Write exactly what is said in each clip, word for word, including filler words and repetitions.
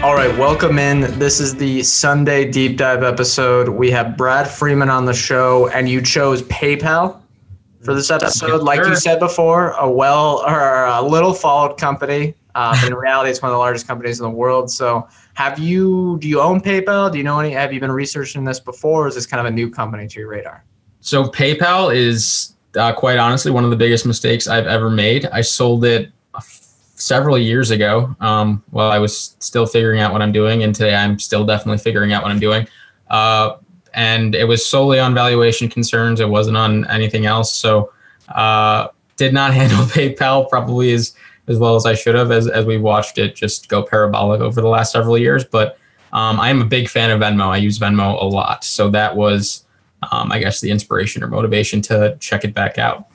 All right, welcome in. This is the Sunday Deep Dive episode. We have Brad Freeman on the show, and you chose PayPal for this episode. Like you said before, a well or a little followed company. Uh, but in reality, it's one of the largest companies in the world. So have you, do you own PayPal? Do you know any, have you been researching this before? Or is this kind of a new company to your radar? So PayPal is uh, quite honestly one of the biggest mistakes I've ever made. I sold it several years ago um, while I was still figuring out what I'm doing. And today I'm still definitely figuring out what I'm doing. Uh, and it was solely on valuation concerns. It wasn't on anything else. So uh, did not handle PayPal probably as as well as I should have, as as we watched it just go parabolic over the last several years. But um, I am a big fan of Venmo. I use Venmo a lot. So that was, um, I guess, the inspiration or motivation to check it back out.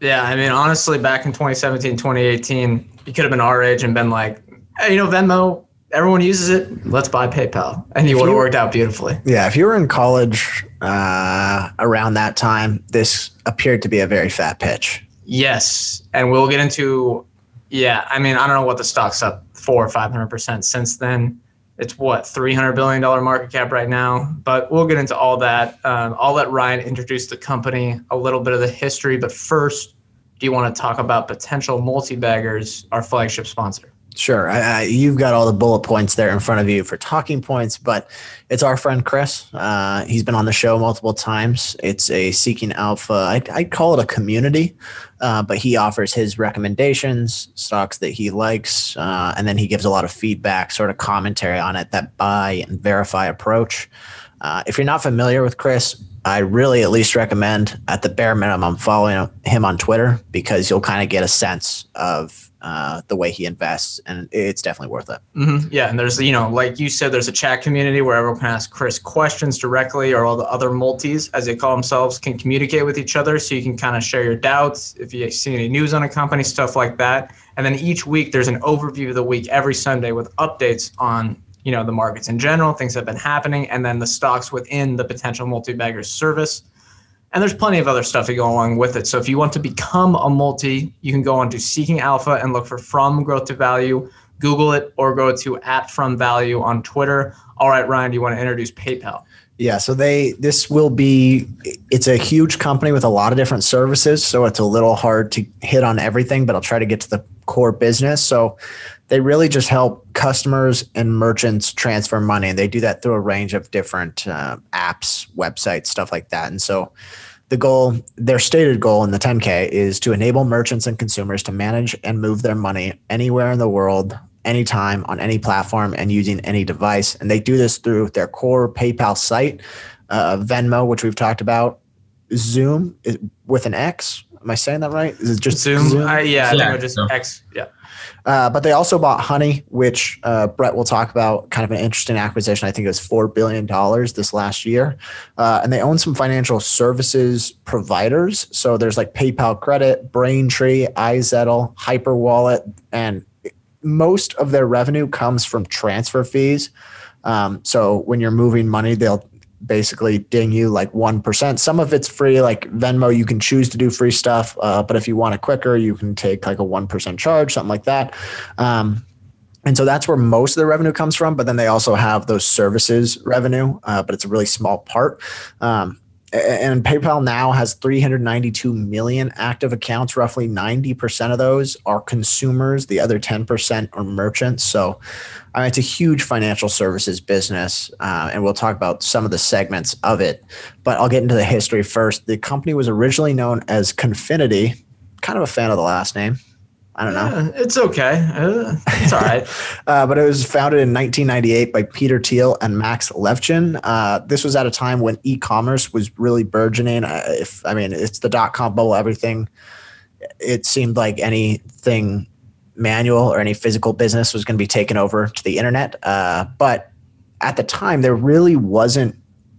Yeah, I mean, honestly, back in twenty seventeen, twenty eighteen, you could have been our age and been like, hey, you know, Venmo, everyone uses it. Let's buy PayPal. And you would have worked out beautifully. Yeah, if you were in college uh, around that time, this appeared to be a very fat pitch. Yes, and we'll get into... Yeah, I mean, I don't know what the stock's up four or five hundred percent since then. It's what three hundred billion dollar market cap right now. But we'll get into all that. Um, I'll let Ryan introduce the company, a little bit of the history. But first, do you want to talk about potential multi-baggers, our flagship sponsor? Sure, I, I, you've got all the bullet points there in front of you for talking points, but it's our friend Chris. Uh, he's been on the show multiple times. It's a Seeking Alpha, I, I'd call it a community, uh, but he offers his recommendations, stocks that he likes, uh, and then he gives a lot of feedback, sort of commentary on it, that buy and verify approach. Uh, if you're not familiar with Chris, I really at least recommend at the bare minimum following him on Twitter, because you'll kind of get a sense of Uh, the way he invests, and it's definitely worth it. Mm-hmm. Yeah, and there's, you know, like you said, there's a chat community where everyone can ask Chris questions directly, or all the other multis, as they call themselves, can communicate with each other, so you can kind of share your doubts, if you see any news on a company, stuff like that. And then each week, there's an overview of the week every Sunday with updates on, you know, the markets in general, things that have been happening, and then the stocks within the potential multi-bagger service. And there's plenty of other stuff to go along with it. So if you want to become a multi, you can go on to Seeking Alpha and look for From Growth to Value, Google it, or go to at From Value on Twitter. All right, Ryan, do you want to introduce PayPal? Yeah, so they this will be, it's a huge company with a lot of different services. So it's a little hard to hit on everything, but I'll try to get to the core business. So they really just help customers and merchants transfer money. And they do that through a range of different uh, apps, websites, stuff like that. And so the goal, their stated goal in the ten K is to enable merchants and consumers to manage and move their money anywhere in the world, anytime, on any platform, and using any device. And they do this through their core PayPal site, uh, Venmo, which we've talked about, Xoom with an X. Am I saying that right? Is it just Zoom? Zoom? Uh, yeah, I think it was just X. Yeah. Uh, but they also bought Honey, which uh, Brett will talk about, kind of an interesting acquisition. I think it was four billion dollars this last year. Uh, and they own some financial services providers. So there's like PayPal Credit, Braintree, iZettle, HyperWallet, and most of their revenue comes from transfer fees. Um, so when you're moving money, they'll basically ding you like one percent. Some of it's free, like Venmo, you can choose to do free stuff. Uh, but if you want it quicker, you can take like a one percent charge, something like that. Um, and so that's where most of the revenue comes from. But then they also have those services revenue, uh, but it's a really small part. Um, and PayPal now has three hundred ninety-two million active accounts. Roughly ninety percent of those are consumers. The other ten percent are merchants. So uh, it's a huge financial services business. Uh, and we'll talk about some of the segments of it. But I'll get into the history first. The company was originally known as Confinity. Kind of a fan of the last name. I don't know. Yeah, it's okay. Uh, it's all right. uh, but it was founded in nineteen ninety-eight by Peter Thiel and Max Levchin. Uh, this was at a time when e-commerce was really burgeoning. Uh, if I mean, it's the dot-com bubble, everything. It seemed like anything manual or any physical business was going to be taken over to the internet. Uh, but at the time, there really wasn't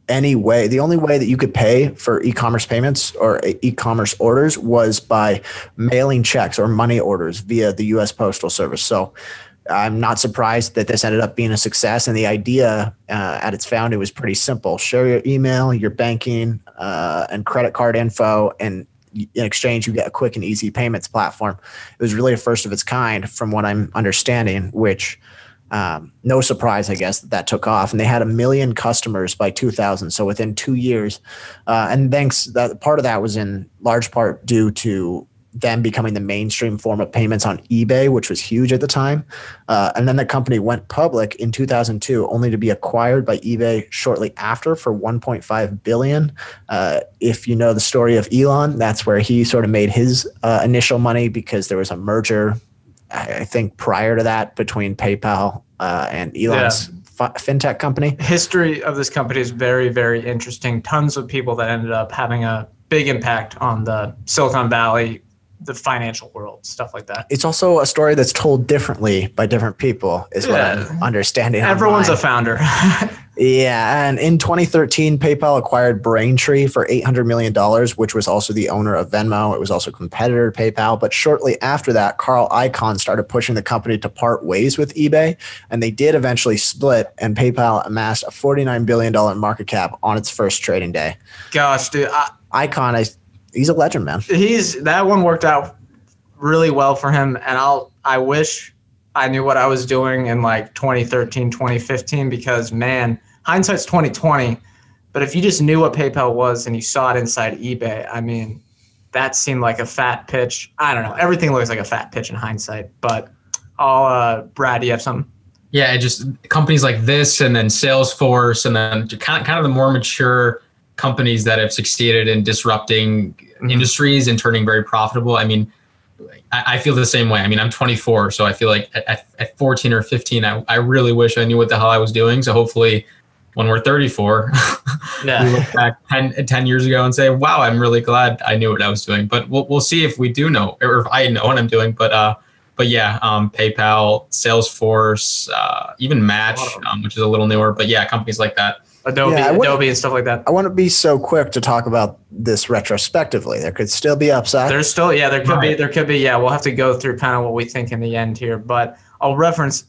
any way. The only way that you could pay for e-commerce payments or e-commerce orders was by mailing checks or money orders via the U S Postal Service. So I'm not surprised that this ended up being a success. And the idea uh, at its founding was pretty simple. Share your email, your banking, uh, and credit card info, and in exchange, you get a quick and easy payments platform. It was really a first of its kind from what I'm understanding, which um, no surprise, I guess, that that took off. And they had a million customers by two thousand. So within two years. Uh, and thanks, that part of that was in large part due to them becoming the mainstream form of payments on eBay, which was huge at the time. Uh, and then the company went public in two thousand two, only to be acquired by eBay shortly after for one point five billion dollars. Uh, if you know the story of Elon, that's where he sort of made his uh, initial money, because there was a merger, I think, prior to that between PayPal uh, and Elon's yeah. f- fintech company. History of this company is very, very interesting. Tons of people that ended up having a big impact on the Silicon Valley, the financial world, stuff like that. It's also a story that's told differently by different people is yeah. what I'm understanding. Everyone's online. A founder. Yeah. And in twenty thirteen, PayPal acquired Braintree for eight hundred million dollars, which was also the owner of Venmo. It was also a competitor to PayPal. But shortly after that, Carl Icahn started pushing the company to part ways with eBay. And they did eventually split, and PayPal amassed a forty-nine billion dollars market cap on its first trading day. Gosh, dude. I- Icahn, I... He's a legend, man. He's that one worked out really well for him. And I'll, I wish I knew what I was doing in like twenty thirteen, twenty fifteen, because man, hindsight's twenty twenty. But if you just knew what PayPal was and you saw it inside eBay, I mean, that seemed like a fat pitch. I don't know. Everything looks like a fat pitch in hindsight, but I'll, uh, Brad, do you have something? Yeah. Just companies like this, and then Salesforce, and then kind of, kind of the more mature companies that have succeeded in disrupting mm-hmm. industries and turning very profitable. I mean, I, I feel the same way. I mean, I'm twenty-four, so I feel like at, at fourteen or fifteen, I, I really wish I knew what the hell I was doing. So hopefully when we're thirty-four, yeah. we look back ten, ten years ago and say, wow, I'm really glad I knew what I was doing. But we'll we'll see if we do know, or if I know what I'm doing. But uh, but yeah, um, PayPal, Salesforce, uh, even Match, um, which is a little newer. But yeah, companies like that. Adobe, yeah, Adobe and stuff like that. I wouldn't be so quick to talk about this retrospectively. There could still be upside. There's still, yeah, there could right. be, there could be, yeah, we'll have to go through kind of what we think in the end here, but I'll reference,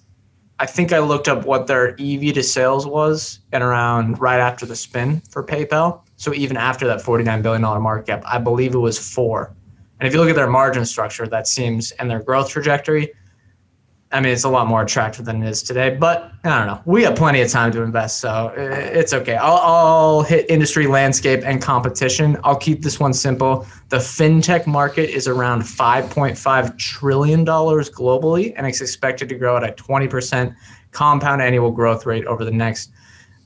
I think I looked up what their E V to sales was and around right after the spin for PayPal. So even after that forty-nine billion dollars market cap, I believe it was four. And if you look at their margin structure, that seems, and their growth trajectory, I mean, it's a lot more attractive than it is today, but I don't know. We have plenty of time to invest, so it's okay. I'll, I'll hit industry landscape and competition. I'll keep this one simple. The fintech market is around five point five trillion dollars globally, and it's expected to grow at a twenty percent compound annual growth rate over the next,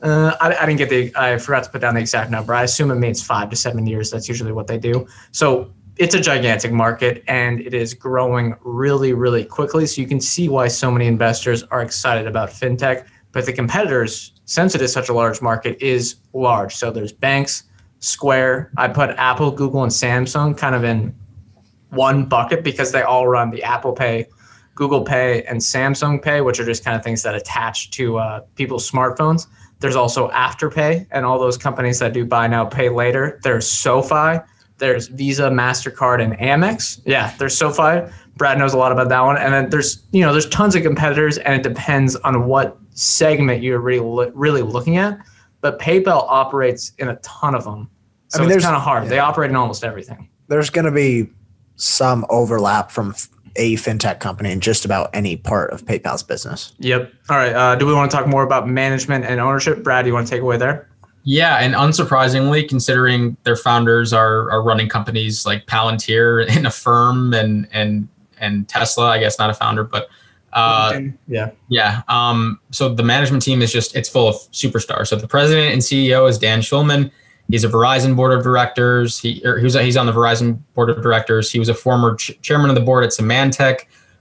uh, I, I didn't get the, I forgot to put down the exact number. I assume it means five to seven years. That's usually what they do. So it's a gigantic market, and it is growing really, really quickly. So you can see why so many investors are excited about fintech. But the competitors, since it is such a large market, is large. So there's banks, Square. I put Apple, Google, and Samsung kind of in one bucket because they all run the Apple Pay, Google Pay, and Samsung Pay, which are just kind of things that attach to uh, people's smartphones. There's also Afterpay and all those companies that do buy now, pay later. There's SoFi. There's Visa, MasterCard, and Amex. Yeah, there's SoFi. Brad knows a lot about that one. And then there's, you know, there's tons of competitors, and it depends on what segment you're really, really looking at. But PayPal operates in a ton of them. So I mean, it's kind of hard. Yeah. They operate in almost everything. There's going to be some overlap from a fintech company in just about any part of PayPal's business. Yep. All right. Uh, do we want to talk more about management and ownership? Brad, do you want to take away there? Yeah, and unsurprisingly, considering their founders are are running companies like Palantir and Affirm and and and Tesla, I guess not a founder, but uh, yeah, yeah. Um, so the management team is just it's full of superstars. So the president and C E O is Dan Schulman. He's a Verizon board of directors. He or he's he's on the Verizon board of directors. He was a former ch- chairman of the board at Symantec,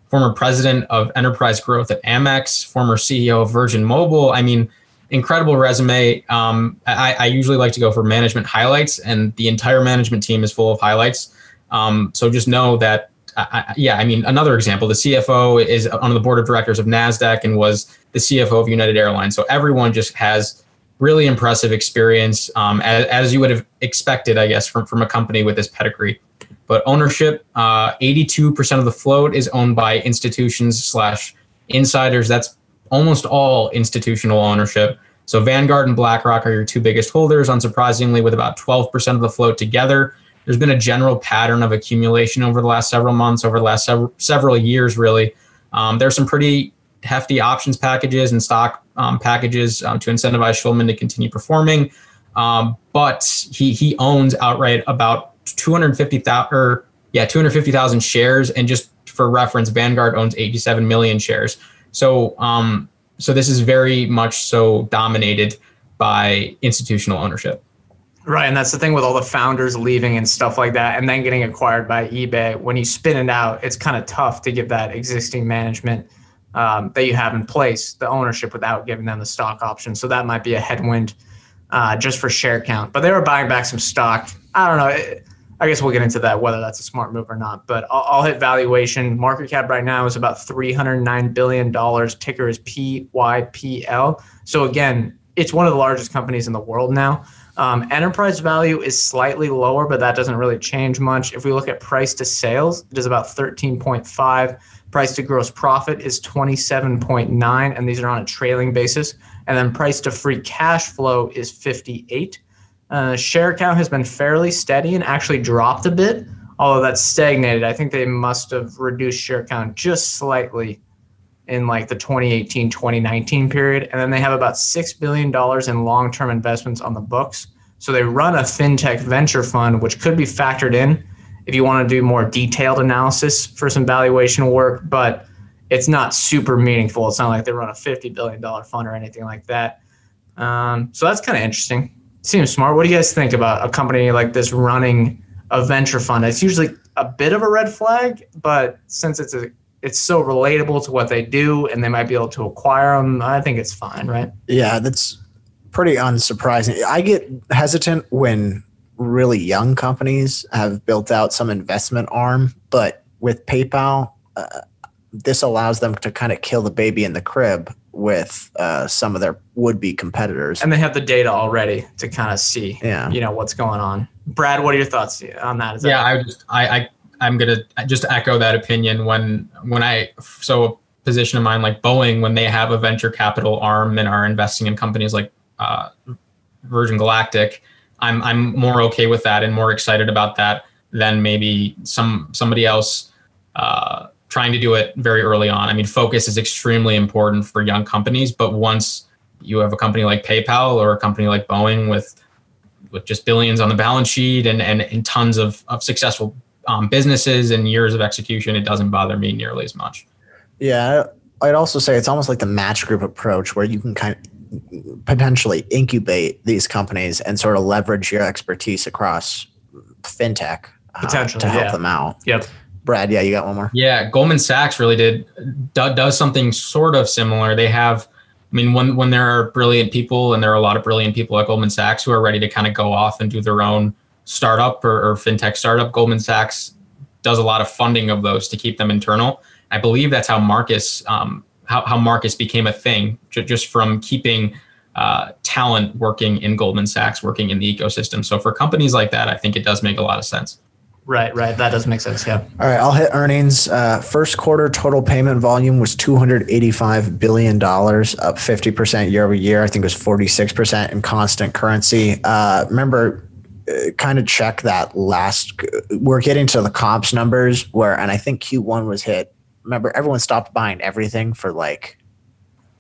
former president of enterprise growth at Amex, former C E O of Virgin Mobile. I mean. Incredible resume. Um, I, I usually like to go for management highlights, and the entire management team is full of highlights. Um, so just know that I, yeah, I mean, another example, the C F O is on the board of directors of NASDAQ and was the C F O of United Airlines. So everyone just has really impressive experience, um, as, as you would have expected, I guess, from, from a company with this pedigree. But ownership, uh, eighty-two percent of the float is owned by institutions slash insiders. That's almost all institutional ownership. So Vanguard and BlackRock are your two biggest holders, unsurprisingly, with about twelve percent of the float together. There's been a general pattern of accumulation over the last several months, over the last sev- several years, really. Um, there's some pretty hefty options packages and stock um, packages um, to incentivize Schulman to continue performing. Um, but he he owns outright about two hundred fifty thousand shares. And just for reference, Vanguard owns eighty-seven million shares. So um, so this is very much so dominated by institutional ownership. Right. And that's the thing with all the founders leaving and stuff like that, and then getting acquired by eBay. When you spin it out, it's kind of tough to give that existing management um, that you have in place the ownership without giving them the stock option. So that might be a headwind uh, just for share count. But they were buying back some stock. I don't know. It, I guess we'll get into that, whether that's a smart move or not. But I'll, I'll hit valuation. Market cap right now is about three hundred nine billion dollars. Ticker is P Y P L. So again, it's one of the largest companies in the world now. Um, enterprise value is slightly lower, but that doesn't really change much. If we look at price to sales, it is about thirteen point five. Price to gross profit is twenty-seven point nine, and these are on a trailing basis. And then price to free cash flow is fifty-eight. Uh, share count has been fairly steady and actually dropped a bit, although that's stagnated. I think they must have reduced share count just slightly in like the twenty eighteen, twenty nineteen period. And then they have about six billion dollars in long-term investments on the books. So they run a fintech venture fund, which could be factored in if you want to do more detailed analysis for some valuation work, but it's not super meaningful. It's not like they run a fifty billion dollars fund or anything like that. Um, so that's kind of interesting. Seems smart. What do you guys think about a company like this running a venture fund? It's usually a bit of a red flag, but since it's a it's so relatable to what they do and they might be able to acquire them, I think it's fine, right? Yeah, that's pretty unsurprising. I get hesitant when really young companies have built out some investment arm, but with PayPal, uh, this allows them to kind of kill the baby in the crib with uh, some of their would-be competitors. And they have the data already to kind of see, yeah. you know, what's going on. Brad, what are your thoughts on that? Is yeah, that- I just, I, I I'm going to just echo that opinion. When when I, so a position of mine like Boeing, when they have a venture capital arm and are investing in companies like uh, Virgin Galactic, I'm I'm more okay with that and more excited about that than maybe some somebody else uh, trying to do it very early on. I mean, focus is extremely important for young companies, but once you have a company like PayPal or a company like Boeing with with just billions on the balance sheet and, and, and tons of, of successful Um, businesses and years of execution, it doesn't bother me nearly as much. Yeah, I'd also say it's almost like the Match Group approach, where you can kind of potentially incubate these companies and sort of leverage your expertise across fintech uh, to help yeah. them out. Yep. Brad, yeah, you got one more? Yeah, Goldman Sachs really did do, does something sort of similar. They have, I mean, when when there are brilliant people, and there are a lot of brilliant people at Goldman Sachs who are ready to kind of go off and do their own startup or, or fintech startup, Goldman Sachs does a lot of funding of those to keep them internal. I believe that's how Marcus, um, how, how Marcus became a thing, j- just from keeping uh, talent working in Goldman Sachs, working in the ecosystem. So for companies like that, I think it does make a lot of sense. Right, right. That does make sense. Yeah. All right. I'll hit earnings. Uh, first quarter total payment volume was two hundred eighty-five billion dollars, up fifty percent year over year. I think it was forty-six percent in constant currency. Uh, remember, kind of check that last, we're getting to the comps numbers where, and I think Q one was hit. Remember, everyone stopped buying everything for like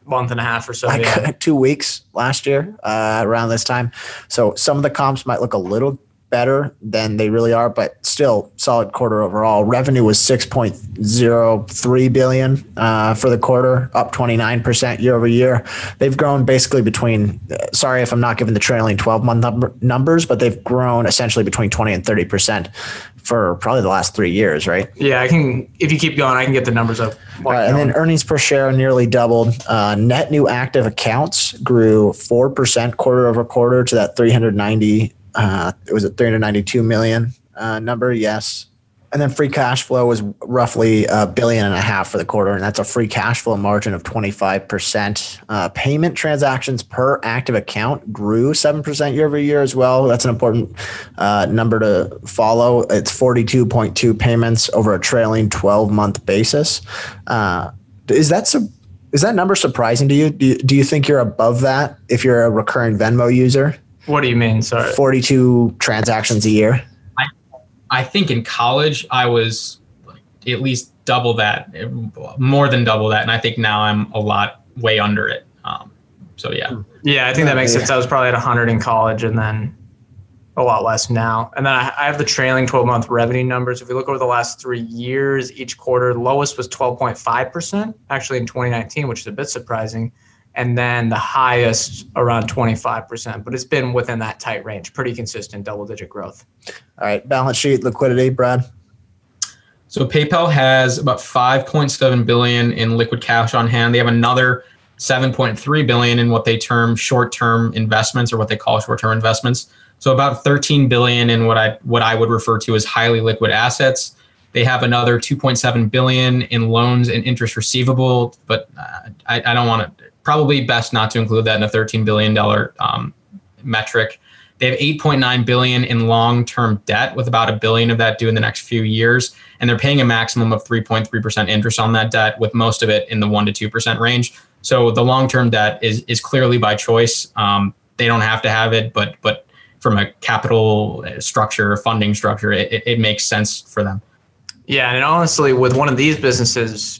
a month and a half or so, like yeah. two weeks last year uh, around this time. So some of the comps might look a little better than they really are, but still solid quarter overall. Revenue was six point oh three billion dollars uh, for the quarter, up twenty-nine percent year over year. They've grown basically between, uh, sorry if I'm not giving the trailing twelve month number, numbers, but they've grown essentially between twenty and thirty percent for probably the last three years, right? Yeah, I can, if you keep going, I can get the numbers up. Uh, and then earnings per share nearly doubled. Uh, net new active accounts grew four percent quarter over quarter to that three hundred ninety Uh, it was a three hundred ninety-two million uh, number, yes. And then free cash flow was roughly a billion and a half for the quarter, and that's a free cash flow margin of twenty-five percent. Uh, payment transactions per active account grew seven percent year over year as well. That's an important uh, number to follow. It's forty-two point two payments over a trailing twelve-month basis. Uh, is that su- is that number surprising to you? Do, you? do you think you're above that if you're a recurring Venmo user? What do you mean? Sorry. forty-two transactions a year. I think in college, I was at least double that, more than double that. And I think now I'm a lot way under it. Um, so, yeah. Yeah, I think that makes sense. I was probably at one hundred in college and then a lot less now. And then I, I have the trailing twelve-month revenue numbers. If we look over the last three years, each quarter, lowest was twelve point five percent, actually in twenty nineteen, which is a bit surprising. And then the highest around twenty-five percent, but it's been within that tight range, pretty consistent double-digit growth. All right, balance sheet, liquidity, Brad. So PayPal has about five point seven billion dollars in liquid cash on hand. They have another seven point three billion dollars in what they term short-term investments, or what they call short-term investments. So about thirteen billion dollars in what I what I would refer to as highly liquid assets. They have another two point seven billion dollars in loans and interest receivable, but uh, I, I don't want to. Probably best not to include that in a thirteen billion dollars um, metric. They have eight point nine billion dollars in long-term debt, with about a billion of that due in the next few years. And they're paying a maximum of three point three percent interest on that debt, with most of it in the one to two percent range. So the long-term debt is is clearly by choice. Um, they don't have to have it, but but from a capital structure, funding structure, it, it, it makes sense for them. Yeah, and honestly, with one of these businesses,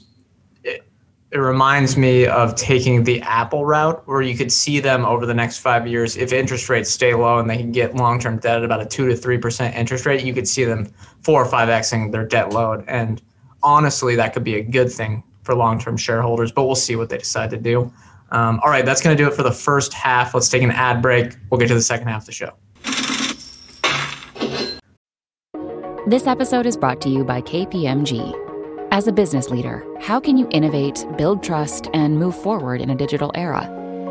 it reminds me of taking the Apple route, where you could see them over the next five years, if interest rates stay low and they can get long-term debt at about a two to three percent interest rate, you could see them four or five Xing their debt load. And honestly, that could be a good thing for long-term shareholders, but we'll see what they decide to do. Um, all right, that's going to do it for the first half. Let's take an ad break. We'll get to the second half of the show. This episode is brought to you by K P M G. As a business leader, how can you innovate, build trust, and move forward in a digital era?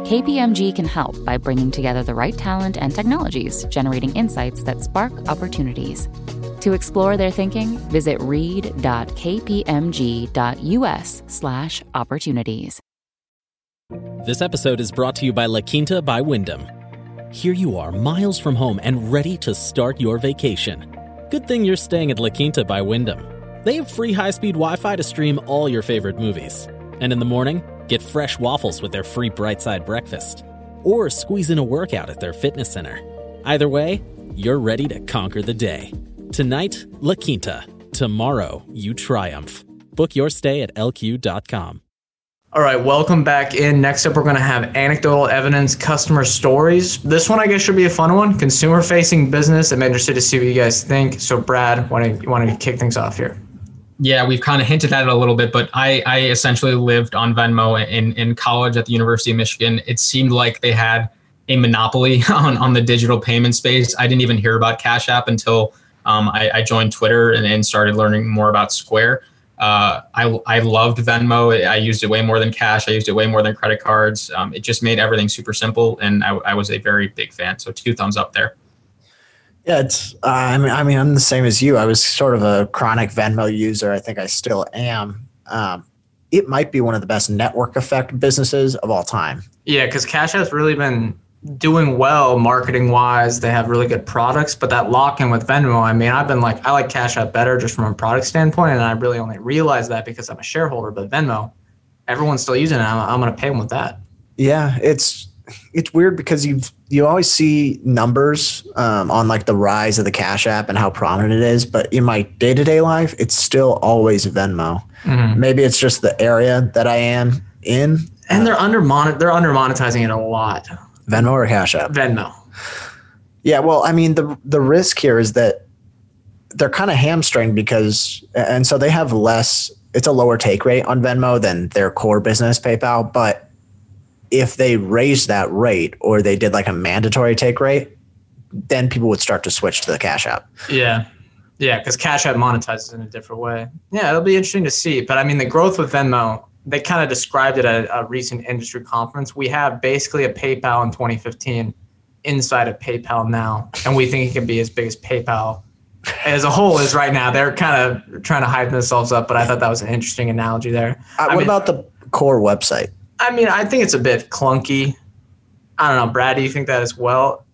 K P M G can help by bringing together the right talent and technologies, generating insights that spark opportunities. To explore their thinking, visit read.kpmg.us slash opportunities. This episode is brought to you by La Quinta by Wyndham. Here you are, miles from home and ready to start your vacation. Good thing you're staying at La Quinta by Wyndham. They have free high-speed Wi-Fi to stream all your favorite movies. And in the morning, get fresh waffles with their free Bright Side breakfast. Or squeeze in a workout at their fitness center. Either way, you're ready to conquer the day. Tonight, La Quinta. Tomorrow, you triumph. Book your stay at L Q dot com. All right, welcome back in. Next up, we're going to have anecdotal evidence, customer stories. This one, I guess, should be a fun one. Consumer-facing business. I'm interested to see what you guys think. So, Brad, why don't you, why don't you kick things off here? Yeah, we've kind of hinted at it a little bit, but I, I essentially lived on Venmo in, in college at the University of Michigan. It seemed like they had a monopoly on, on the digital payment space. I didn't even hear about Cash App until um, I, I joined Twitter and, and started learning more about Square. Uh, I, I loved Venmo. I used it way more than cash. I used it way more than credit cards. Um, it just made everything super simple, and I, I was a very big fan. So two thumbs up there. Yeah, it's, uh, I mean, I mean, I'm the same as you. I was sort of a chronic Venmo user. I think I still am. Um, it might be one of the best network effect businesses of all time. Yeah, because Cash App's really been doing well marketing-wise. They have really good products, but that lock-in with Venmo, I mean, I've been like, I like Cash App better just from a product standpoint, and I really only realized that because I'm a shareholder. But Venmo, everyone's still using it. I'm, I'm going to pay them with that. Yeah, it's it's weird because you've You always see numbers um, on like the rise of the Cash App and how prominent it is, but in my day-to-day life, it's still always Venmo. Mm-hmm. Maybe it's just the area that I am in. And uh, they're under mon- they're under monetizing it a lot. Venmo or Cash App? Venmo. Yeah, well, I mean, the the risk here is that they're kind of hamstringed because, and so they have less. It's a lower take rate on Venmo than their core business, PayPal, but if they raised that rate or they did like a mandatory take rate, then people would start to switch to the Cash App. Yeah. Yeah, because Cash App monetizes in a different way. Yeah, it'll be interesting to see. But I mean, the growth with Venmo, they kind of described it at a recent industry conference. We have basically a PayPal in twenty fifteen inside of PayPal now, and we think it can be as big as PayPal as a whole is right now. They're kind of trying to hype themselves up, but I thought that was an interesting analogy there. Uh, what mean, about the core website? I mean, I think it's a bit clunky. I don't know. Brad, do you think that as well?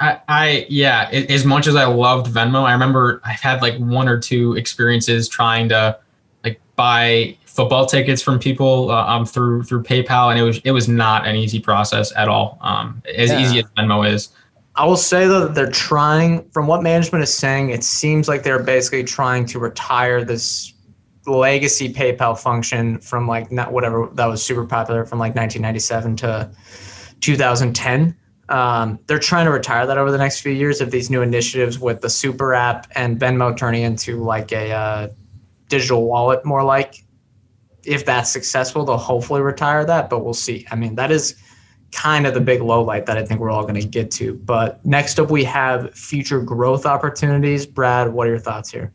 I, I yeah, it, as much as I loved Venmo, I remember I've had like one or two experiences trying to like buy football tickets from people uh, um, through through PayPal, and it was it was not an easy process at all, um, as yeah. easy as Venmo is. I will say, though, that they're trying, from what management is saying, it seems like they're basically trying to retire this legacy PayPal function from like not whatever that was super popular from like nineteen ninety-seven to two thousand ten. Um, they're trying to retire that over the next few years of these new initiatives with the super app and Venmo turning into like a uh, digital wallet more like. If that's successful, they'll hopefully retire that, but we'll see. I mean, that is kind of the big low light that I think we're all going to get to. But next up, we have future growth opportunities. Brad, what are your thoughts here?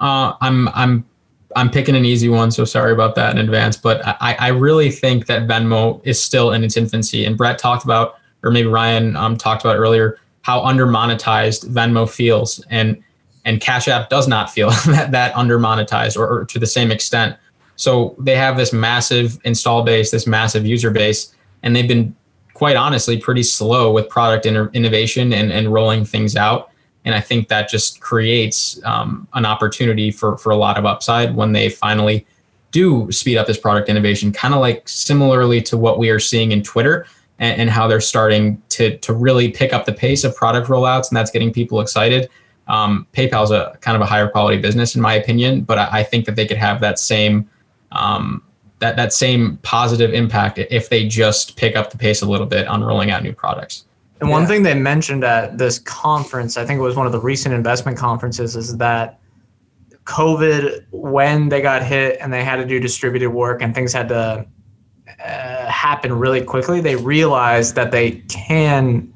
Uh, I'm I'm I'm picking an easy one, so sorry about that in advance. But I, I really think that Venmo is still in its infancy. And Brett talked about, or maybe Ryan um, talked about earlier, how under-monetized Venmo feels. And and Cash App does not feel that, that under-monetized or, or to the same extent. So they have this massive install base, this massive user base, and they've been, quite honestly, pretty slow with product inter- innovation and, and rolling things out. And I think that just creates um, an opportunity for, for a lot of upside when they finally do speed up this product innovation, kind of like similarly to what we are seeing in Twitter and, and how they're starting to, to really pick up the pace of product rollouts, and that's getting people excited. Um, PayPal's a kind of a higher quality business in my opinion, but I, I think that they could have that same Um, that, that same positive impact if they just pick up the pace a little bit on rolling out new products. And yeah. One thing they mentioned at this conference, I think it was one of the recent investment conferences, is that COVID, when they got hit and they had to do distributed work and things had to uh, happen really quickly, they realized that they can,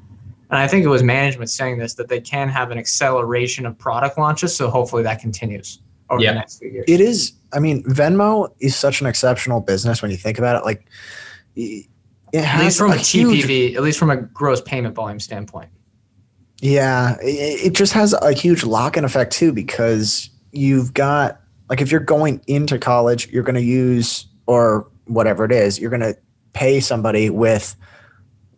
and I think it was management saying this, that they can have an acceleration of product launches. So hopefully that continues over yeah. the next few years. It is. I mean, Venmo is such an exceptional business when you think about it. Like, it has at least from a, a T P V, huge, at least from a gross payment volume standpoint. Yeah, it, it just has a huge lock-in effect too, because you've got, like, if you're going into college, you're going to use, or whatever it is, you're going to pay somebody with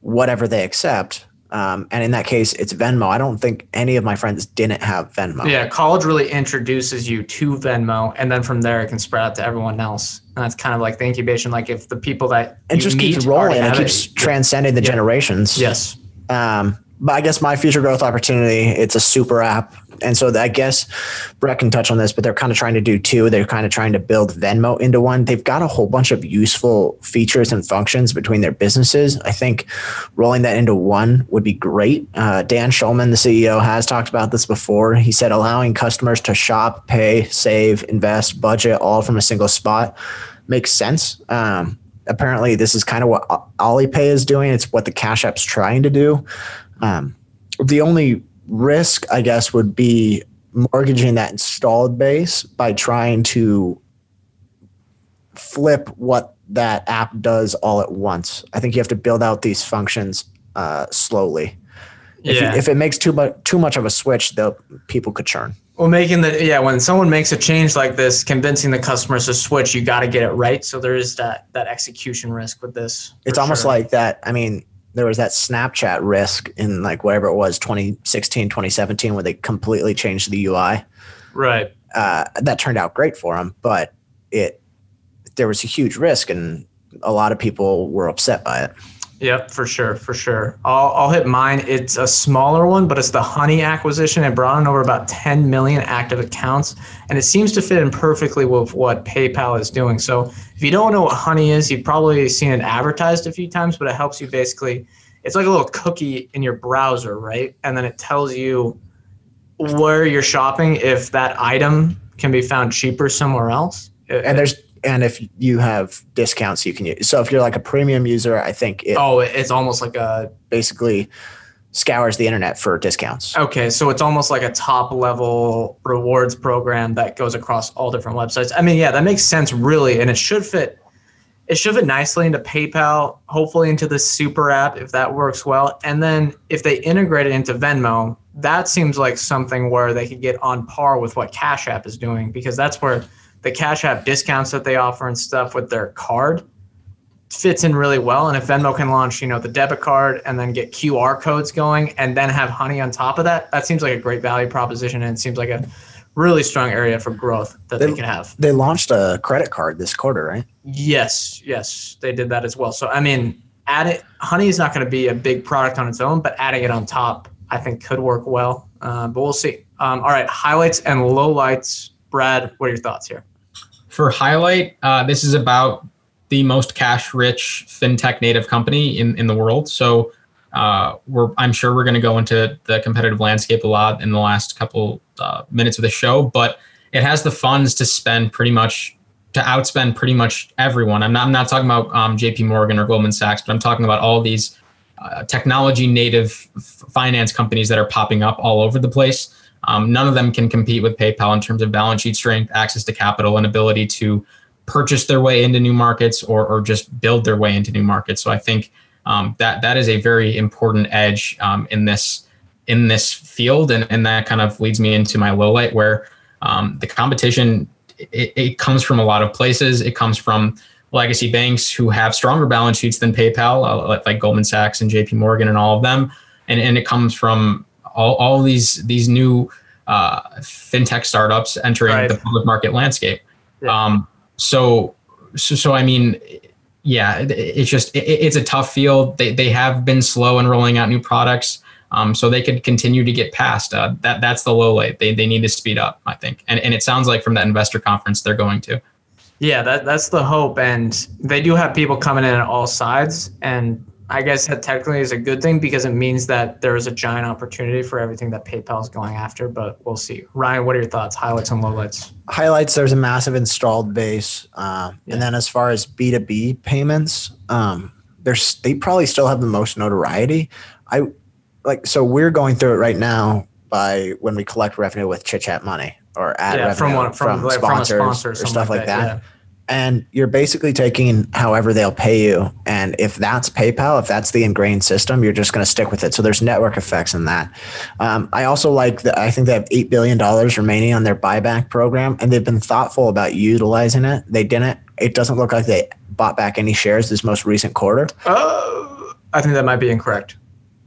whatever they accept. Um, and in that case, it's Venmo. I don't think any of my friends didn't have Venmo. Yeah, college really introduces you to Venmo, and then from there it can spread out to everyone else. And that's kind of like the incubation. Like if the people that it you just meet keeps rolling, it keeps it. transcending the yeah. generations. Yes. Um, but I guess my future growth opportunity, it's a super app, and so I guess Brett can touch on this. But they're kind of trying to do two. They're kind of trying to build Venmo into one. They've got a whole bunch of useful features and functions between their businesses. I think rolling that into one would be great. Uh, Dan Schulman, the C E O, has talked about this before. He said allowing customers to shop, pay, save, invest, budget all from a single spot makes sense. Um, apparently, this is kind of what Alipay is doing. It's what the Cash App's trying to do. Um, the only risk, I guess, would be mortgaging that installed base by trying to flip what that app does all at once. I think you have to build out these functions uh, slowly. If, yeah. you, if it makes too much too much of a switch, though, people could churn. Well, making the yeah, when someone makes a change like this, convincing the customers to switch, you got to get it right. So there is that that execution risk with this. It's almost sure. like that. I mean. There was that Snapchat risk in like whatever it was, twenty sixteen, twenty seventeen, where they completely changed the U I. Right. Uh, that turned out great for them, but it there was a huge risk, and a lot of people were upset by it. Yep, for sure, for sure. I'll, I'll hit mine. It's a smaller one, but it's the Honey acquisition. It brought in over about ten million active accounts, and it seems to fit in perfectly with what PayPal is doing. So if you don't know what Honey is, you've probably seen it advertised a few times, but it helps you basically. It's like a little cookie in your browser, right? And then it tells you where you're shopping, if that item can be found cheaper somewhere else. And there's And if you have discounts, you can use. So if you're like a premium user, I think it. Oh, it's almost like a. Basically scours the internet for discounts. Okay. So it's almost like a top level rewards program that goes across all different websites. I mean, yeah, that makes sense really. And it should fit. It should fit nicely into PayPal, hopefully into the super app if that works well. And then if they integrate it into Venmo, that seems like something where they could get on par with what Cash App is doing, because that's where the Cash App discounts that they offer and stuff with their card fits in really well. And if Venmo can launch, you know, the debit card and then get Q R codes going and then have Honey on top of that, that seems like a great value proposition. And it seems like a really strong area for growth that they, they can have. They launched a credit card this quarter, right? Yes. Yes. They did that as well. So, I mean, add it, Honey is not going to be a big product on its own, but adding it on top, I think could work well, uh, but we'll see. Um, all right. Highlights and lowlights. Brad, what are your thoughts here? For highlight, uh, this is about the most cash-rich fintech native company in, in the world. So uh, we're I'm sure we're going to go into the competitive landscape a lot in the last couple uh, minutes of the show, but it has the funds to spend pretty much, to outspend pretty much everyone. I'm not, I'm not talking about um, J P Morgan or Goldman Sachs, but I'm talking about all these uh, technology native finance companies that are popping up all over the place. Um, none of them can compete with PayPal in terms of balance sheet strength, access to capital, and ability to purchase their way into new markets or or just build their way into new markets. So I think um, that that is a very important edge um, in this in this field. And, and that kind of leads me into my lowlight, where um, the competition, it, it comes from a lot of places. It comes from legacy banks who have stronger balance sheets than PayPal, uh, like Goldman Sachs and J P Morgan and all of them. And, and it comes from All, all these these new uh, fintech startups entering right. the public market landscape. Yeah. Um, so, so, so I mean, yeah, it, it's just it, it's a tough field. They they have been slow in rolling out new products, um, so they could continue to get past. Uh, that that's the low light. They they need to speed up, I think. And and it sounds like from that investor conference they're going to. Yeah, that that's the hope, and they do have people coming in on all sides and. I guess that technically is a good thing because it means that there is a giant opportunity for everything that PayPal is going after, but we'll see. Ryan, what are your thoughts? Highlights and lowlights? Highlights, there's a massive installed base. Uh, yeah. And then as far as B two B payments, um, there's, they probably still have the most notoriety. I like So we're going through it right now by when we collect revenue with Chit Chat Money or ad yeah, revenue from, one, from, from, like, sponsors from a sponsor or, or stuff like that. Like that. Yeah. And you're basically taking however they'll pay you. And if that's PayPal, if that's the ingrained system, you're just going to stick with it. So there's network effects in that. Um, I also like that. I think they have eight billion dollars remaining on their buyback program, and they've been thoughtful about utilizing it. They didn't. It doesn't look like they bought back any shares this most recent quarter. Uh, I think that might be incorrect,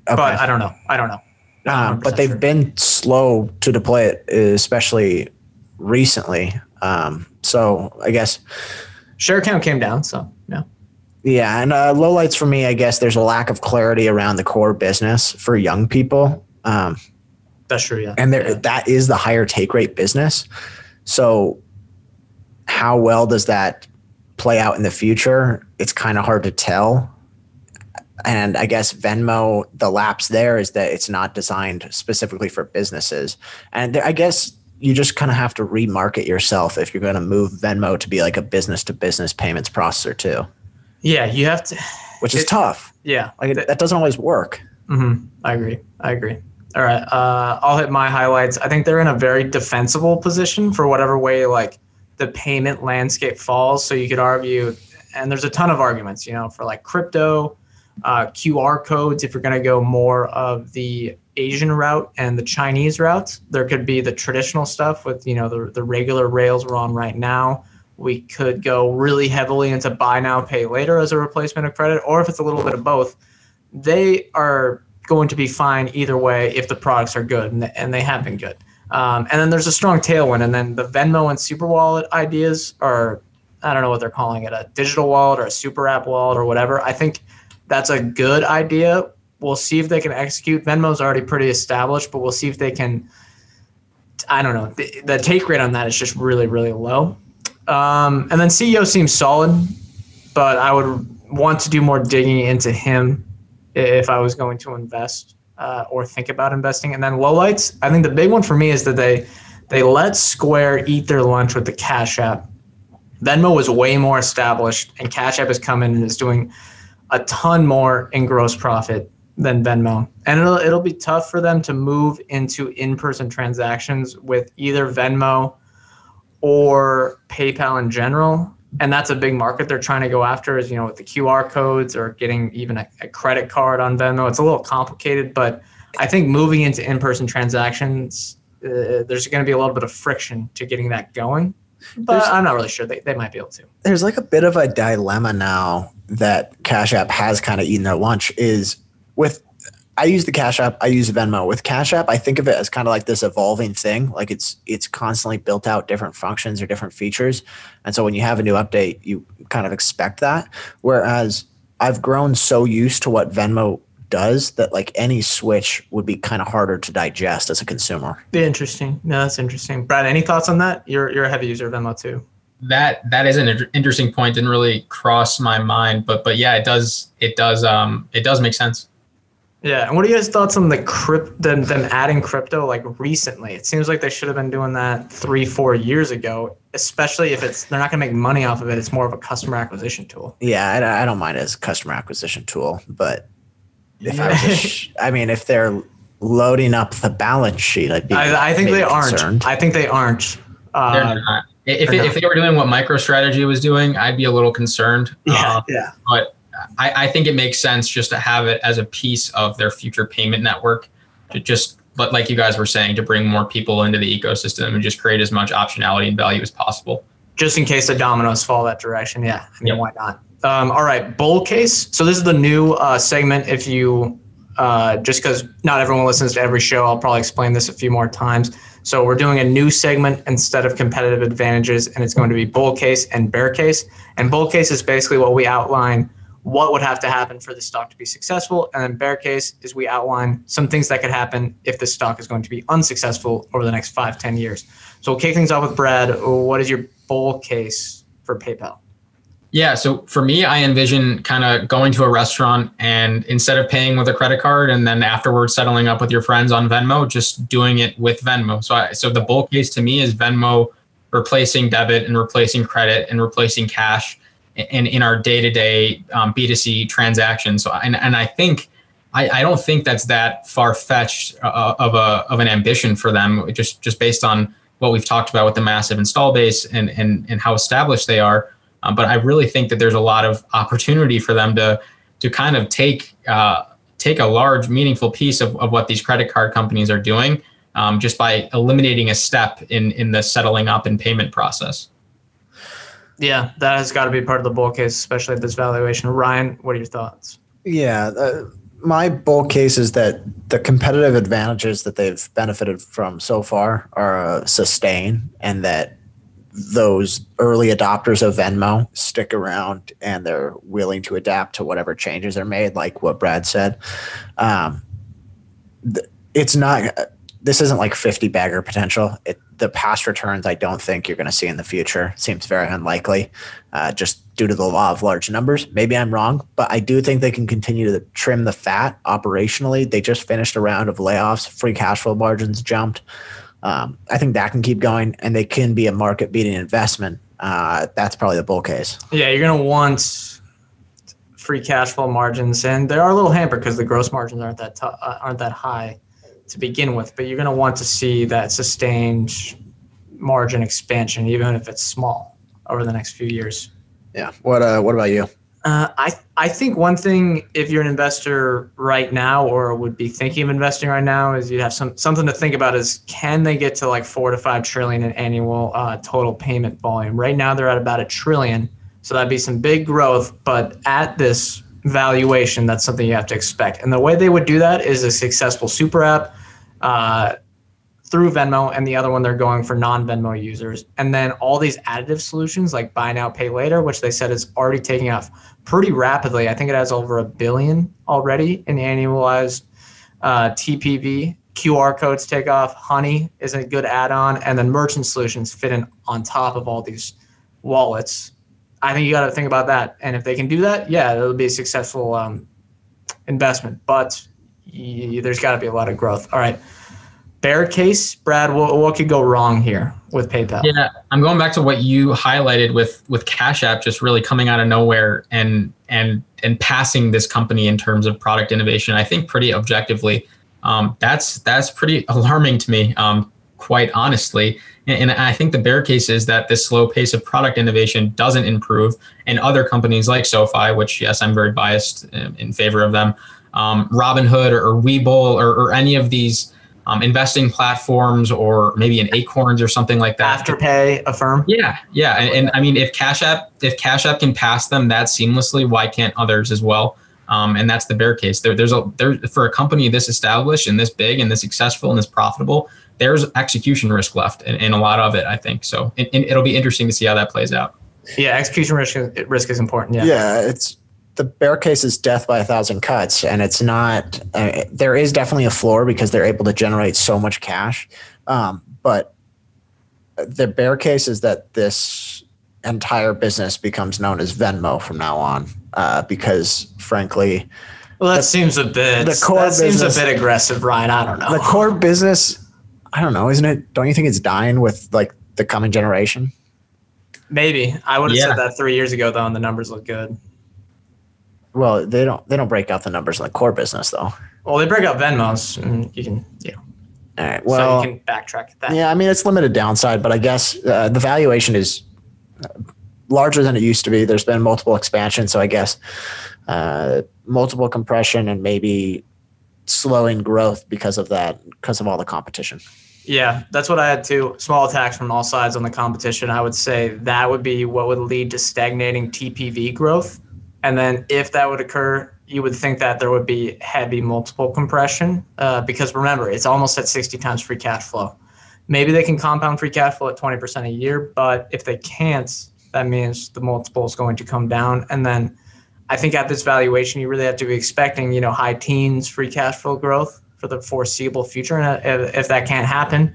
okay. But I don't know. I don't know. Um, but they've sure. been slow to deploy it, especially recently. Um, so I guess share count came down. So yeah, yeah. And uh, lowlights for me, I guess there's a lack of clarity around the core business for young people. Um, That's true. Yeah, and there yeah. that is the higher take rate business. So how well does that play out in the future? It's kind of hard to tell. And I guess Venmo, the lapse there is that it's not designed specifically for businesses. And there, I guess. You just kind of have to remarket yourself if you're going to move Venmo to be like a business to business payments processor too. Yeah, you have to. Which is it, tough. Yeah. Like it, that doesn't always work. Mm-hmm. I agree. I agree. All right. Uh, I'll hit my highlights. I think they're in a very defensible position for whatever way like the payment landscape falls. So you could argue, and there's a ton of arguments, you know, for like crypto, uh, Q R codes, if you're going to go more of the Asian route and the Chinese routes. There could be the traditional stuff with, you know, the, the regular rails we're on right now. We could go really heavily into buy now, pay later as a replacement of credit, or if it's a little bit of both, they are going to be fine either way if the products are good, and, and they have been good. Um, and then there's a strong tailwind, and then the Venmo and Super Wallet ideas are, I don't know what they're calling it, a digital wallet or a super app wallet or whatever. I think that's a good idea. We'll see if they can execute. Venmo's already pretty established, but we'll see if they can. I don't know. The, the take rate on that is just really, really low. Um, and then C E O seems solid, but I would want to do more digging into him if I was going to invest uh, or think about investing. And then lowlights, I think the big one for me is that they they let Square eat their lunch with the Cash App. Venmo was way more established, and Cash App has come in and is doing a ton more in gross profit than Venmo. And it'll it'll be tough for them to move into in-person transactions with either Venmo or PayPal in general. And that's a big market they're trying to go after is, you know, with the Q R codes or getting even a, a credit card on Venmo. It's a little complicated, but I think moving into in-person transactions, uh, there's going to be a little bit of friction to getting that going. But there's, I'm not really sure. They, they might be able to. There's like a bit of a dilemma now that Cash App has kind of eaten their lunch is with – I use the Cash App. I use Venmo. With Cash App, I think of it as kind of like this evolving thing. Like it's it's constantly built out different functions or different features. And so when you have a new update, you kind of expect that. Whereas I've grown so used to what Venmo does that like any switch would be kind of harder to digest as a consumer. Interesting. No, that's interesting. Brad, any thoughts on that? You're you're a heavy user of Venmo too. That that is an interesting point. Didn't really cross my mind, but but yeah, it does it does um it does make sense. Yeah. And what are you guys' thoughts on the crypt them, them adding crypto like recently? It seems like they should have been doing that three, four years ago, especially if it's they're not going to make money off of it. It's more of a customer acquisition tool. Yeah, I, I don't mind it as a customer acquisition tool, but if I was, I mean, if they're loading up the balance sheet, I'd be. I, I think they concerned. aren't. I think they aren't. Uh, they're not. If it, not. If they were doing what MicroStrategy was doing, I'd be a little concerned. Yeah, uh, yeah. But I, I think it makes sense just to have it as a piece of their future payment network, to just, but like you guys were saying, to bring more people into the ecosystem and just create as much optionality and value as possible. Just in case the dominoes fall that direction, yeah. I mean, yep. Why not? Um, all right, bowl case. So this is the new uh, segment. If you, uh, just because not everyone listens to every show, I'll probably explain this a few more times. So we're doing a new segment instead of competitive advantages, and it's going to be bowl case and bear case. And bowl case is basically what we outline what would have to happen for the stock to be successful. And then bear case is we outline some things that could happen if the stock is going to be unsuccessful over the next five, ten years. So we'll kick things off with Brad. What is your bowl case for PayPal? Yeah. So for me, I envision kind of going to a restaurant and instead of paying with a credit card and then afterwards settling up with your friends on Venmo, just doing it with Venmo. So I, so the bowl case to me is Venmo replacing debit and replacing credit and replacing cash in, in our day-to-day um, B two C transactions. So, and, and I think, I, I don't think that's that far-fetched uh, of a, of an ambition for them, just, just based on what we've talked about with the massive install base and, and, and how established they are. Um, but I really think that there's a lot of opportunity for them to to kind of take uh, take a large, meaningful piece of, of what these credit card companies are doing um, just by eliminating a step in, in the settling up and payment process. Yeah, that has got to be part of the bull case, especially at this valuation. Ryan, what are your thoughts? Yeah, uh, my bull case is that the competitive advantages that they've benefited from so far are uh, sustained, and that those early adopters of Venmo stick around and they're willing to adapt to whatever changes are made, like what Brad said. Um, th- it's not, this isn't like fifty bagger potential. It, the past returns, I don't think you're going to see in the future. Seems very unlikely uh, just due to the law of large numbers. Maybe I'm wrong, but I do think they can continue to trim the fat operationally. They just finished a round of layoffs, free cash flow margins jumped. Um, I think that can keep going, and they can be a market-beating investment. Uh, that's probably the bull case. Yeah, you're going to want free cash flow margins, and they are a little hampered because the gross margins aren't that t- aren't that high to begin with. But you're going to want to see that sustained margin expansion, even if it's small, over the next few years. Yeah. What uh, What about you? Uh, I I think one thing, if you're an investor right now or would be thinking of investing right now, is you'd have some something to think about is, can they get to like four to five trillion in annual uh, total payment volume? Right now, they're at about a trillion. So that'd be some big growth. But at this valuation, that's something you have to expect. And the way they would do that is a successful super app uh, through Venmo, and the other one they're going for non-Venmo users. And then all these additive solutions like buy now, pay later, which they said is already taking off pretty rapidly. I think it has over a billion already in annualized uh, T P V. Q R codes take off. Honey is a good add-on. And then merchant solutions fit in on top of all these wallets. I think you got to think about that. And if they can do that, yeah, it'll be a successful um, investment. But y- there's got to be a lot of growth. All right. Bear case, Brad, what, what could go wrong here with PayPal? Yeah, I'm going back to what you highlighted with with Cash App just really coming out of nowhere and and and passing this company in terms of product innovation. I think pretty objectively, um, that's that's pretty alarming to me, um, quite honestly. And, and I think the bear case is that this slow pace of product innovation doesn't improve, and other companies like SoFi, which yes, I'm very biased in favor of them, um, Robinhood or, or Webull or, or any of these um, investing platforms, or maybe an Acorns or something like that. Afterpay, Affirm. Yeah, yeah, and, and I mean, if Cash App, if Cash App can pass them that seamlessly, why can't others as well? Um, and that's the bear case. There, there's a there for a company this established and this big and this successful and this profitable. There's execution risk left, and, and a lot of it, I think. So, and, and it'll be interesting to see how that plays out. Yeah, execution risk risk is important. Yeah, yeah. It's the bear case is death by a thousand cuts, and it's not. Uh, there is definitely a floor because they're able to generate so much cash, um, but the bear case is that this entire business becomes known as Venmo from now on, uh, because frankly, well, that the, seems a bit. The core that business, seems a bit aggressive, Ryan. I don't know. The core business, I don't know, isn't it? Don't you think it's dying with like the coming generation? Maybe I would have yeah. said that three years ago, though, and the numbers look good. Well, they don't. They don't break out the numbers in the core business, though. Well, they break out Venmos, and you can, yeah. All right. Well, so you can backtrack that. Yeah, I mean, it's limited downside, but I guess uh, the valuation is larger than it used to be. There's been multiple expansion, so I guess uh, multiple compression and maybe slowing growth because of that, because of all the competition. Yeah, that's what I had too. Small attacks from all sides on the competition. I would say that would be what would lead to stagnating T P V growth. And then if that would occur, you would think that there would be heavy multiple compression uh, because remember, it's almost at sixty times free cash flow. Maybe they can compound free cash flow at twenty percent a year, but if they can't, that means the multiple is going to come down. And then I think at this valuation, you really have to be expecting, you know, high teens free cash flow growth for the foreseeable future. And if that can't happen,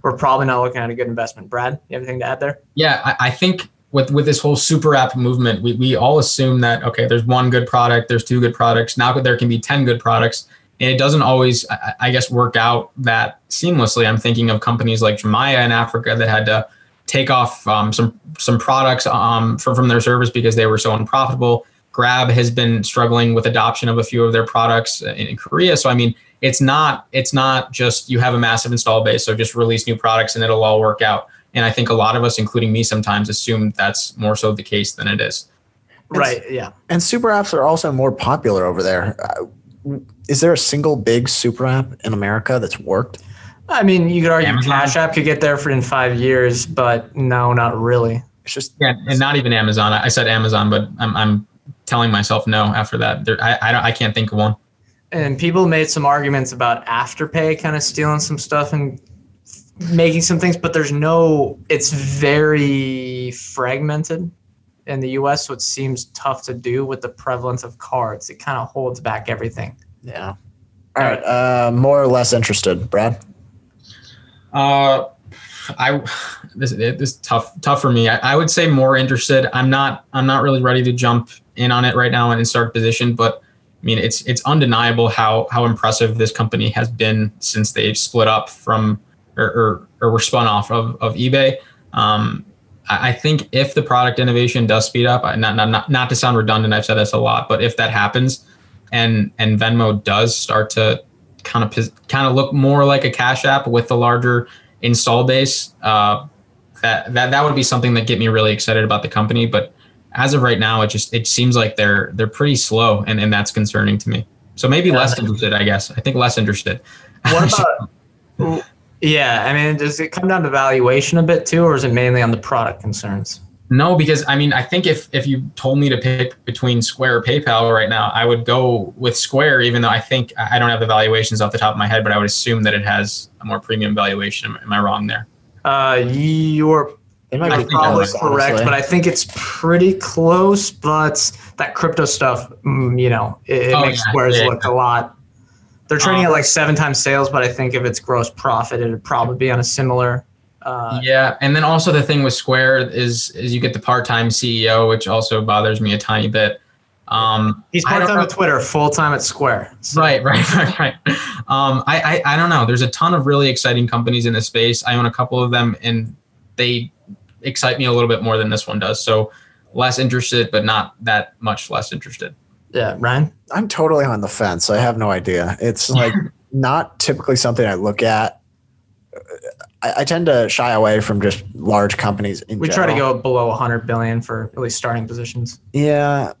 we're probably not looking at a good investment. Brad, you have anything to add there? Yeah, I, I think with, with this whole super app movement, we, we all assume that, okay, there's one good product, there's two good products. Now there can be ten good products. And it doesn't always, I guess, work out that seamlessly. I'm thinking of companies like Jamaya in Africa that had to take off um, some some products um, from, from their service because they were so unprofitable. Grab has been struggling with adoption of a few of their products in, in Korea. So, I mean, it's not it's not just you have a massive install base, so just release new products and it'll all work out. And I think a lot of us, including me sometimes, assume that's more so the case than it is. Right, and, yeah. And super apps are also more popular over there. Uh, Is there a single big super app in America that's worked? I mean, you could argue Amazon. Cash App could get there for in five years, but no, not really. It's just yeah, and not even Amazon. I said Amazon, but I'm I'm telling myself no after that. There, I I, don't, I can't think of one. And people made some arguments about Afterpay kind of stealing some stuff and making some things, but there's no. It's very fragmented in the U S, so it seems tough to do with the prevalence of cards. It kind of holds back everything. Yeah. All right. Uh, more or less interested, Brad? Uh, I this it, this is tough tough for me. I, I would say more interested. I'm not I'm not really ready to jump in on it right now and in start position. But I mean, it's it's undeniable how how impressive this company has been since they split up from or or, or were spun off of of eBay. Um, I think if the product innovation does speed up, not, not not to sound redundant, I've said this a lot, but if that happens, and and Venmo does start to kind of kind of look more like a Cash App with the larger install base, uh, that that that would be something that get me really excited about the company. But as of right now, it just it seems like they're they're pretty slow, and, and that's concerning to me. So maybe yeah, less interested, I guess. I think less interested. What about? Yeah, I mean, does it come down to valuation a bit too, or is it mainly on the product concerns? No, because I mean, I think if if you told me to pick between Square or PayPal right now, I would go with Square, even though I think I don't have the valuations off the top of my head, but I would assume that it has a more premium valuation. Am I wrong there? Uh, you're might be probably correct, honestly. But I think it's pretty close. But that crypto stuff, you know, it, it oh, makes yeah, Squares yeah, look yeah. a lot. They're trading um, at like seven times sales, but I think if it's gross profit, it would probably be on a similar. Uh, yeah. And then also the thing with Square is is you get the part-time C E O, which also bothers me a tiny bit. Um, He's part-time at Twitter, full-time at Square. So. Right, right, right, right. Um, I, I, I don't know. There's a ton of really exciting companies in this space. I own a couple of them, and they excite me a little bit more than this one does. So less interested, but not that much less interested. Yeah, Ryan? I'm totally on the fence. I have no idea. It's like not typically something I look at. I, I tend to shy away from just large companies in general. We try to go below one hundred billion for at least starting positions. Yeah.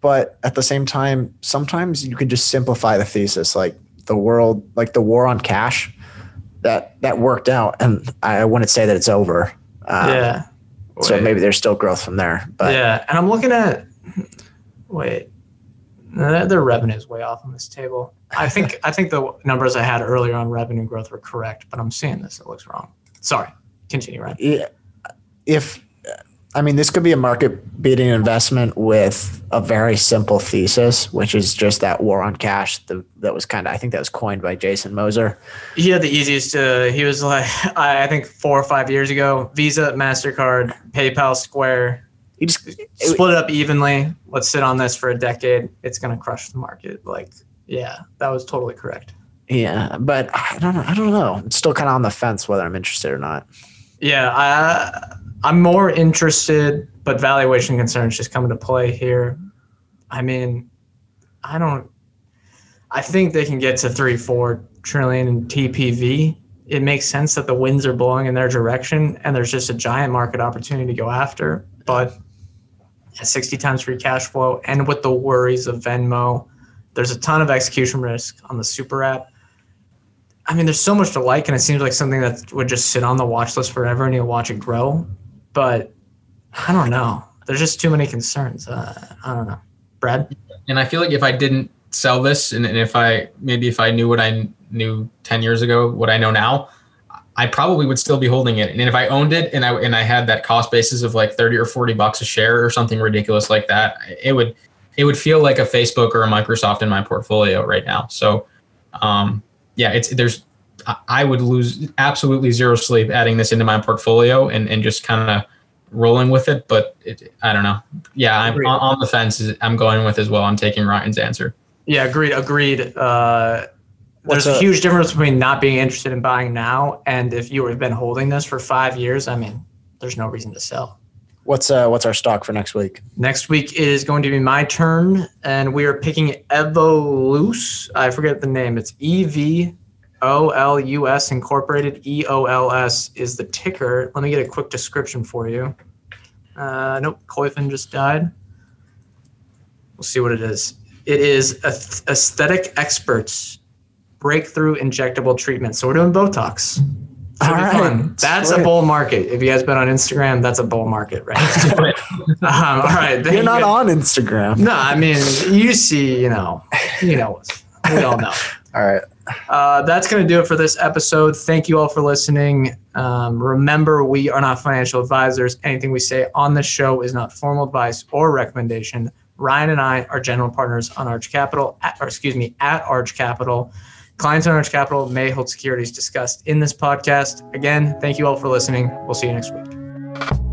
But at the same time, sometimes you can just simplify the thesis, like the world, like the war on cash, that that worked out. And I wouldn't say that it's over. Um, yeah. Wait. So maybe there's still growth from there. But yeah. And I'm looking at, wait, their revenue is way off on this table. I think I think the numbers I had earlier on revenue growth were correct, but I'm seeing this. It looks wrong. Sorry. Continue, Ryan. Yeah. If, I mean, this could be a market beating investment with a very simple thesis, which is just that war on cash. The, that was kind of, I think that was coined by Jason Moser. Yeah, the easiest, uh, he was like, I think four or five years ago, Visa, MasterCard, PayPal, Square, you just split it up evenly. Let's sit on this for a decade. It's going to crush the market. Like, yeah, that was totally correct. Yeah, but I don't know. I don't know. I'm still kind of on the fence whether I'm interested or not. Yeah, I... I'm more interested, but valuation concerns just come into play here. I mean, I don't, I think they can get to three, four trillion in T P V. It makes sense that the winds are blowing in their direction and there's just a giant market opportunity to go after. But at sixty times free cash flow and with the worries of Venmo, there's a ton of execution risk on the super app. I mean, there's so much to like, and it seems like something that would just sit on the watch list forever and you'll watch it grow. But I don't know. There's just too many concerns. Uh, I don't know. Brad? And I feel like if I didn't sell this and, and if I maybe if I knew what I knew ten years ago, what I know now, I probably would still be holding it. And if I owned it and I and I had that cost basis of like thirty or forty bucks a share or something ridiculous like that, it would it would feel like a Facebook or a Microsoft in my portfolio right now. So um, yeah, it's there's I would lose absolutely zero sleep adding this into my portfolio and, and just kind of rolling with it. But it, I don't know. Yeah, I'm on, on the fence. I'm going with as well. I'm taking Ryan's answer. Yeah, agreed. Agreed. Uh, there's a, a huge difference between not being interested in buying now and if you have been holding this for five years. I mean, there's no reason to sell. What's uh, what's our stock for next week? Next week is going to be my turn, and we are picking Evolus. I forget the name. It's E V O L U S Incorporated. E O L S is the ticker. Let me get a quick description for you. Uh, nope, Coyfin just died. We'll see what it is. It is aesthetic experts, breakthrough injectable treatment. So we're doing Botox. All right. Fun. That's Sweet. A bull market. If you guys been on Instagram, that's a bull market, right? um, all right. You're not you on Instagram. No, I mean, you see, you know, you know, we all know. All right. Uh, that's going to do it for this episode. Thank you all for listening. Um, remember, we are not financial advisors. Anything we say on this show is not formal advice or recommendation. Ryan and I are general partners on Arch Capital, at, or excuse me, at Arch Capital. Clients on Arch Capital may hold securities discussed in this podcast. Again, thank you all for listening. We'll see you next week.